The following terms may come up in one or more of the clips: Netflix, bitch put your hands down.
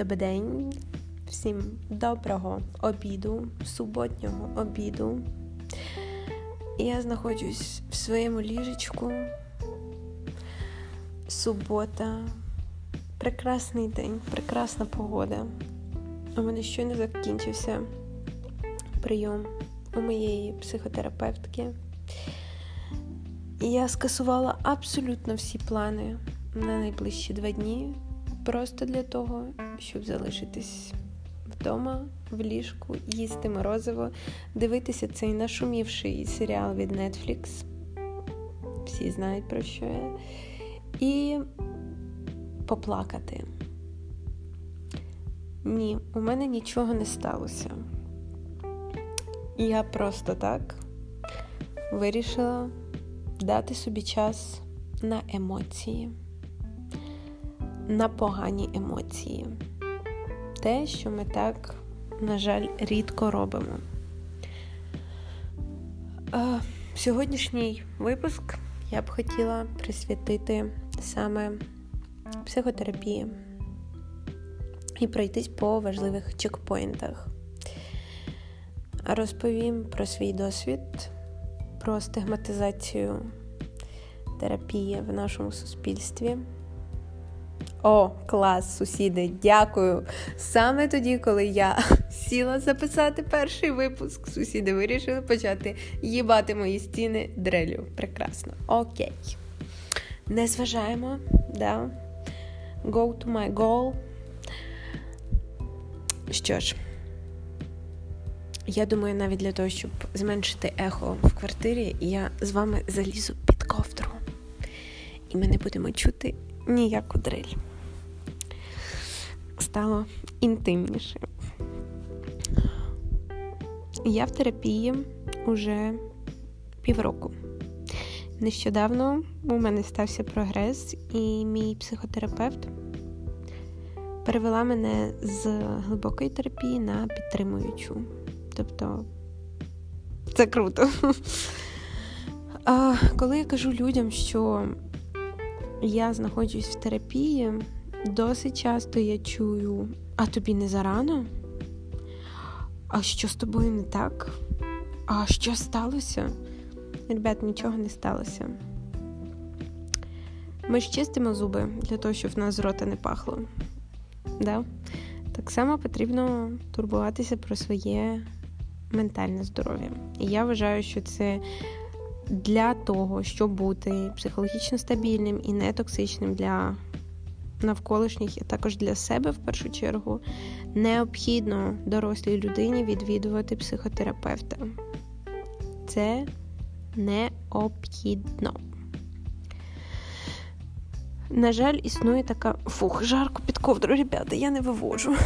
Добрий день, всім доброго обіду, суботнього обіду. Я знаходжусь в своєму ліжечку. Субота. Прекрасний день, прекрасна погода. У мене щойно закінчився прийом у моєї психотерапевтки. Я скасувала абсолютно всі плани на найближчі 2 дні. Просто для того, щоб залишитись вдома, в ліжку, їсти морозиво, дивитися цей нашумівший серіал від Netflix. Всі знають, про що я. І поплакати. Ні, у мене нічого не сталося. Я просто так вирішила дати собі час на емоції. На погані емоції. Те, що ми так, на жаль, рідко робимо. Сьогоднішній випуск я б хотіла присвятити саме психотерапії і пройтись по важливих чекпоінтах. Розповім про свій досвід, про стигматизацію терапії в нашому суспільстві. О, клас, сусіди, дякую. Саме тоді, коли я сіла записати перший випуск, сусіди вирішили почати їбати мої стіни дрелю. Прекрасно. Окей. Не зважаємо, да? Go to my goal. Що ж, я думаю, навіть для того, щоб зменшити ехо в квартирі, я з вами залізу під ковдру. І ми не будемо чути ніяку дрель. Стало інтимніше. Я в терапії уже півроку. Нещодавно у мене стався прогрес, і мій психотерапевт перевела мене з глибокої терапії на підтримуючу. Тобто, це круто. Коли я кажу людям, що я знаходжусь в терапії, досить часто я чую: а тобі не зарано? А що з тобою не так? А що сталося? Ребят, нічого не сталося. Ми ж чистимо зуби для того, щоб в нас з рота не пахло. Да? Так само потрібно турбуватися про своє ментальне здоров'я. І я вважаю, що це для того, щоб бути психологічно стабільним і нетоксичним для навколишніх, а також для себе в першу чергу, необхідно дорослій людині відвідувати психотерапевта. Це необхідно. На жаль, існує така... Фух, жарко під ковдру, ребята, я не вивожу.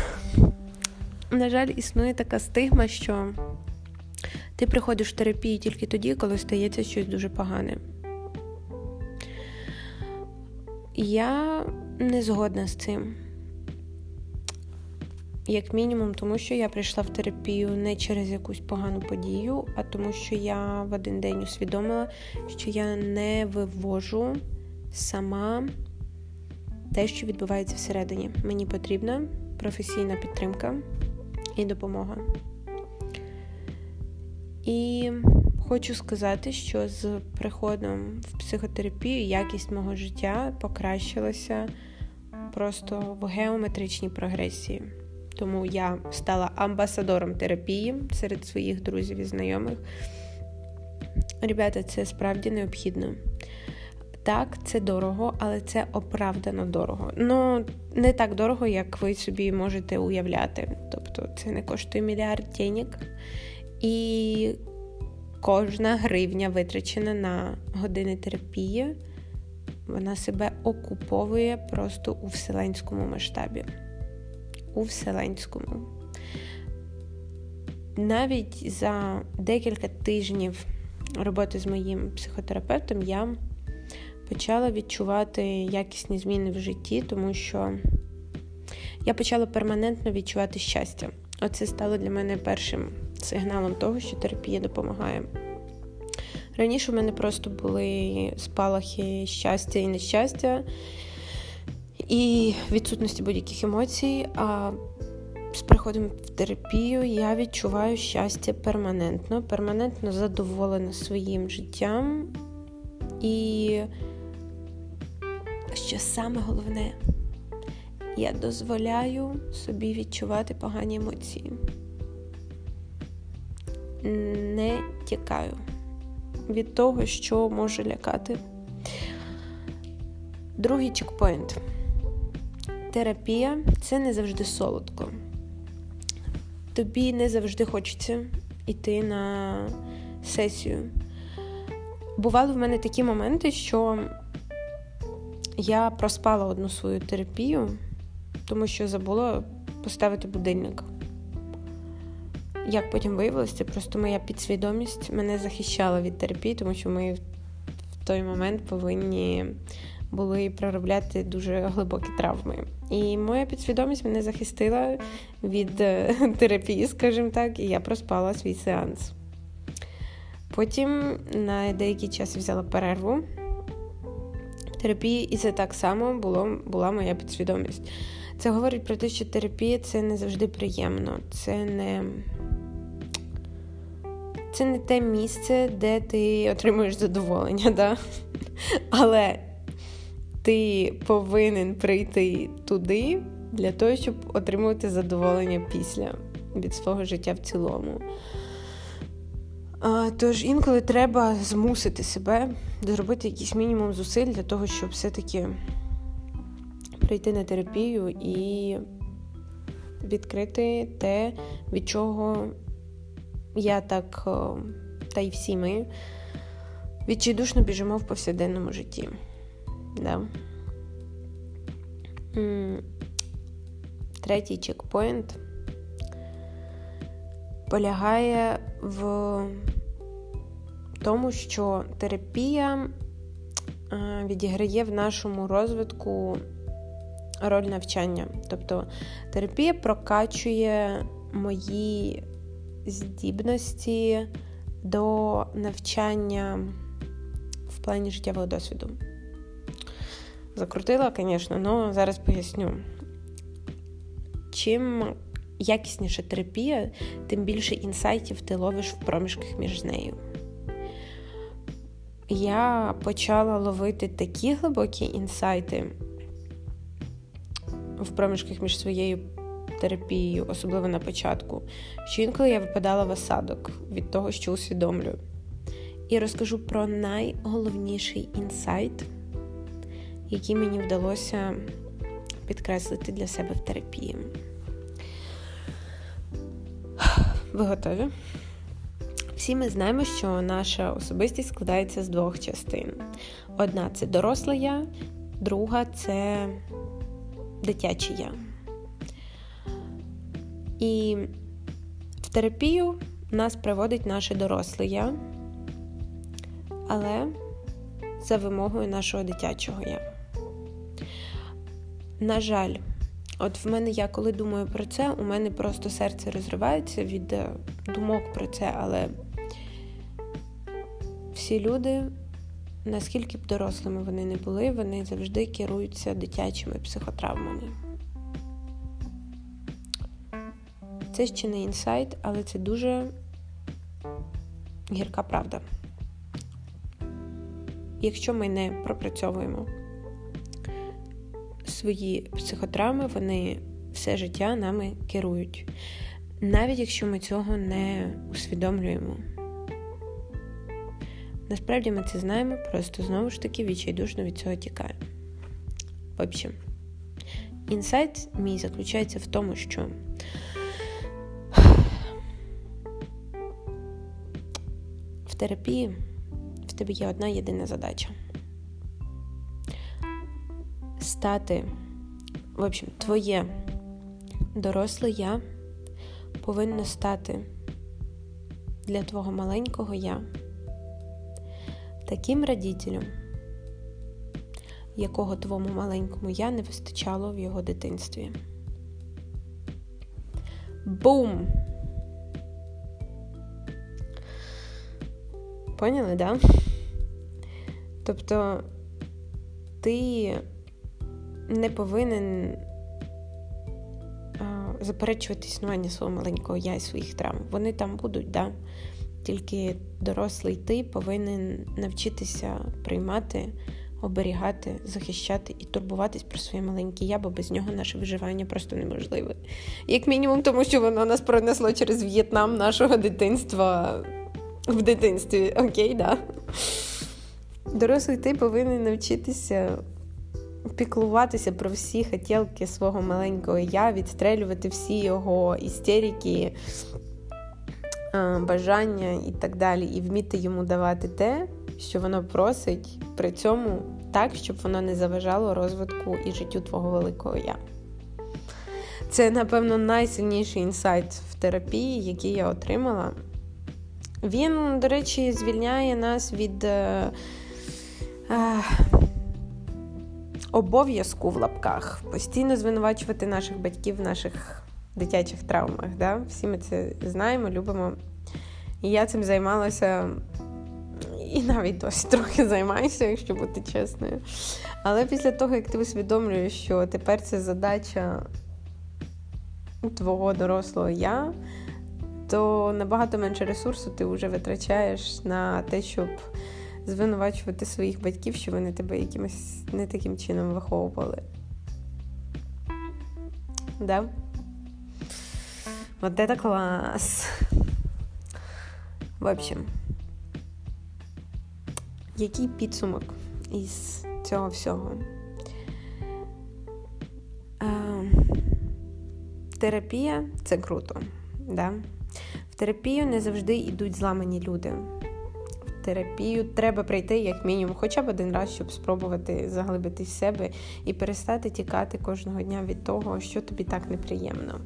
На жаль, існує така стигма, що ти приходиш в терапію тільки тоді, коли стається щось дуже погане. Я не згодна з цим. Як мінімум, тому що я прийшла в терапію не через якусь погану подію, а тому що я в один день усвідомила, що я не вивожу сама те, що відбувається всередині. Мені потрібна професійна підтримка і допомога. І хочу сказати, що з приходом в психотерапію якість мого життя покращилася просто в геометричній прогресії. Тому я стала амбасадором терапії серед своїх друзів і знайомих. Ребята, це справді необхідно. Так, це дорого, але це оправдано дорого. Ну, не так дорого, як ви собі можете уявляти. Тобто, це не коштує мільярд денег. І кожна гривня, витрачена на години терапії, вона себе окуповує просто у вселенському масштабі. У вселенському. Навіть за декілька тижнів роботи з моїм психотерапевтом я почала відчувати якісні зміни в житті, тому що я почала перманентно відчувати щастя. Оце стало для мене першим сигналом того, що терапія допомагає. Раніше в мене просто були спалахи щастя і нещастя, і відсутності будь-яких емоцій, а з приходом в терапію я відчуваю щастя перманентно, перманентно задоволена своїм життям. І що саме головне, я дозволяю собі відчувати погані емоції. Не тікаю від того, що може лякати. Другий чекпоінт. Терапія – це не завжди солодко. Тобі не завжди хочеться йти на сесію. Бували в мене такі моменти, що я проспала одну свою терапію, тому що забула поставити будильник. Як потім виявилося, це просто моя підсвідомість мене захищала від терапії, тому що ми в той момент повинні були проробляти дуже глибокі травми. І моя підсвідомість мене захистила від терапії, скажімо так, і я проспала свій сеанс. Потім на деякий час взяла перерву терапії, і це так само була моя підсвідомість. Це говорить про те, що терапія – це не завжди приємно, це не те місце, де ти отримуєш задоволення, да? Але ти повинен прийти туди для того, щоб отримувати задоволення після від свого життя в цілому. Тож інколи треба змусити себе зробити якийсь мінімум зусиль для того, щоб все-таки прийти на терапію і відкрити те, від чого я так, та й всі ми, відчайдушно біжимо в повсякденному житті. Да. Третій чекпоінт полягає в тому, що терапія відіграє в нашому розвитку роль навчання. Тобто терапія прокачує мої здібності до навчання в плані життєвого досвіду. Закрутила, звісно, але зараз поясню. Чим якісніша терапія, тим більше інсайтів ти ловиш в проміжках між нею. Я почала ловити такі глибокі інсайти в проміжках між своєю терапією, особливо на початку, що інколи я випадала в осадок від того, що усвідомлюю. І розкажу про найголовніший інсайт, які мені вдалося підкреслити для себе в терапії. Ви готові? Всі ми знаємо, що наша особистість складається з двох частин. Одна – це доросла я, друга – це дитяче я. І в терапію нас приводить наше доросле я, але за вимогою нашого дитячого я. На жаль, от в мене, я коли думаю про це, у мене просто серце розривається від думок про це, але всі люди, наскільки б дорослими вони не були, вони завжди керуються дитячими психотравмами. Це ще не інсайт, але це дуже гірка правда. Якщо ми не пропрацьовуємо свої психотравми, вони все життя нами керують. Навіть якщо ми цього не усвідомлюємо. Насправді ми це знаємо, просто знову ж таки відчайдушно від цього тікаємо. В общем, інсайт мій заключається в тому, що в терапії в тебе є одна єдина задача. Стати, в общем, твоє доросле я повинно стати для твого маленького я таким родителем, якого твому маленькому я не вистачало в його дитинстві. Бум! Поняли, да? Тобто ти не повинен заперечувати існування свого маленького я і своїх травм. Вони там будуть, да? Тільки дорослий ти повинен навчитися приймати, оберігати, захищати і турбуватись про своє маленьке я, бо без нього наше виживання просто неможливе. Як мінімум, тому що воно нас пронесло через В'єтнам нашого дитинства в дитинстві. Окей, да. Дорослий ти повинен навчитися піклуватися про всі хотєлки свого маленького я, відстрелювати всі його істерики, бажання і так далі, і вміти йому давати те, що воно просить, при цьому так, щоб воно не заважало розвитку і життю твого великого я. Це, напевно, найсильніший інсайт в терапії, який я отримала. Він, до речі, звільняє нас від обов'язку, в лапках, постійно звинувачувати наших батьків в наших дитячих травмах. Да? Всі ми це знаємо, любимо. І я цим займалася, і навіть досі трохи займаюся, якщо бути чесною. Але після того, як ти усвідомлюєш, що тепер це задача твого дорослого я, то набагато менше ресурсу ти вже витрачаєш на те, щоб звинувачувати своїх батьків, що вони тебе якимось не таким чином виховували. Да? Вот это класс! В общем, який підсумок із цього всього? Терапія – це круто. Да? В терапію не завжди йдуть зламані люди. Терапію треба прийти як мінімум хоча б один раз, щоб спробувати заглибитись в себе і перестати тікати кожного дня від того, що тобі так неприємно.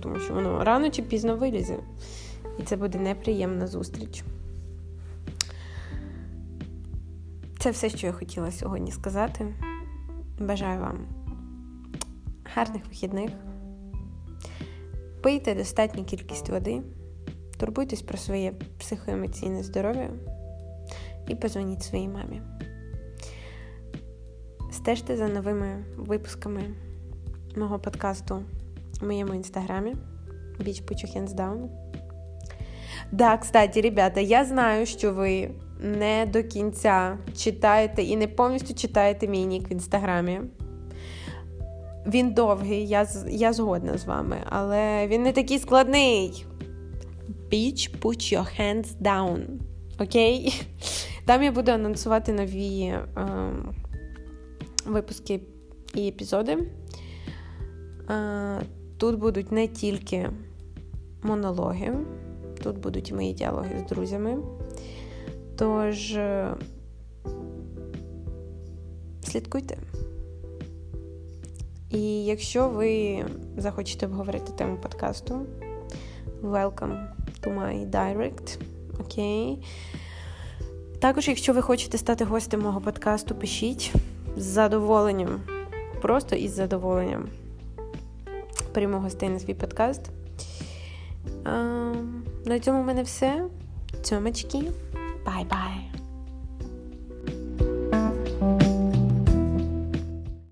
Тому що воно рано чи пізно вилізе. І це буде неприємна зустріч. Це все, що я хотіла сьогодні сказати. Бажаю вам гарних вихідних. Пийте достатню кількість води. Турбуйтесь про своє психоемоційне здоров'я і подзвоніть своїй мамі. Стежте за новими випусками мого подкасту в моєму інстаграмі bitch put your hands down. Да, кстати, ребята, я знаю, що ви не до кінця читаєте і не повністю читаєте мій нік в інстаграмі. Він довгий, я згодна з вами, але він не такий складний. Bitch, put your hands down. Окей? Там я буду анонсувати нові випуски і епізоди. Тут будуть не тільки монологи, тут будуть і мої діалоги з друзями. Тож слідкуйте. І якщо ви захочете обговорити тему подкасту, welcome to my direct, окей. Також, якщо ви хочете стати гостем мого подкасту, пишіть з задоволенням, просто із задоволенням прийму гостей на свій подкаст. На цьому в мене все. Цьомочки. Бай-бай.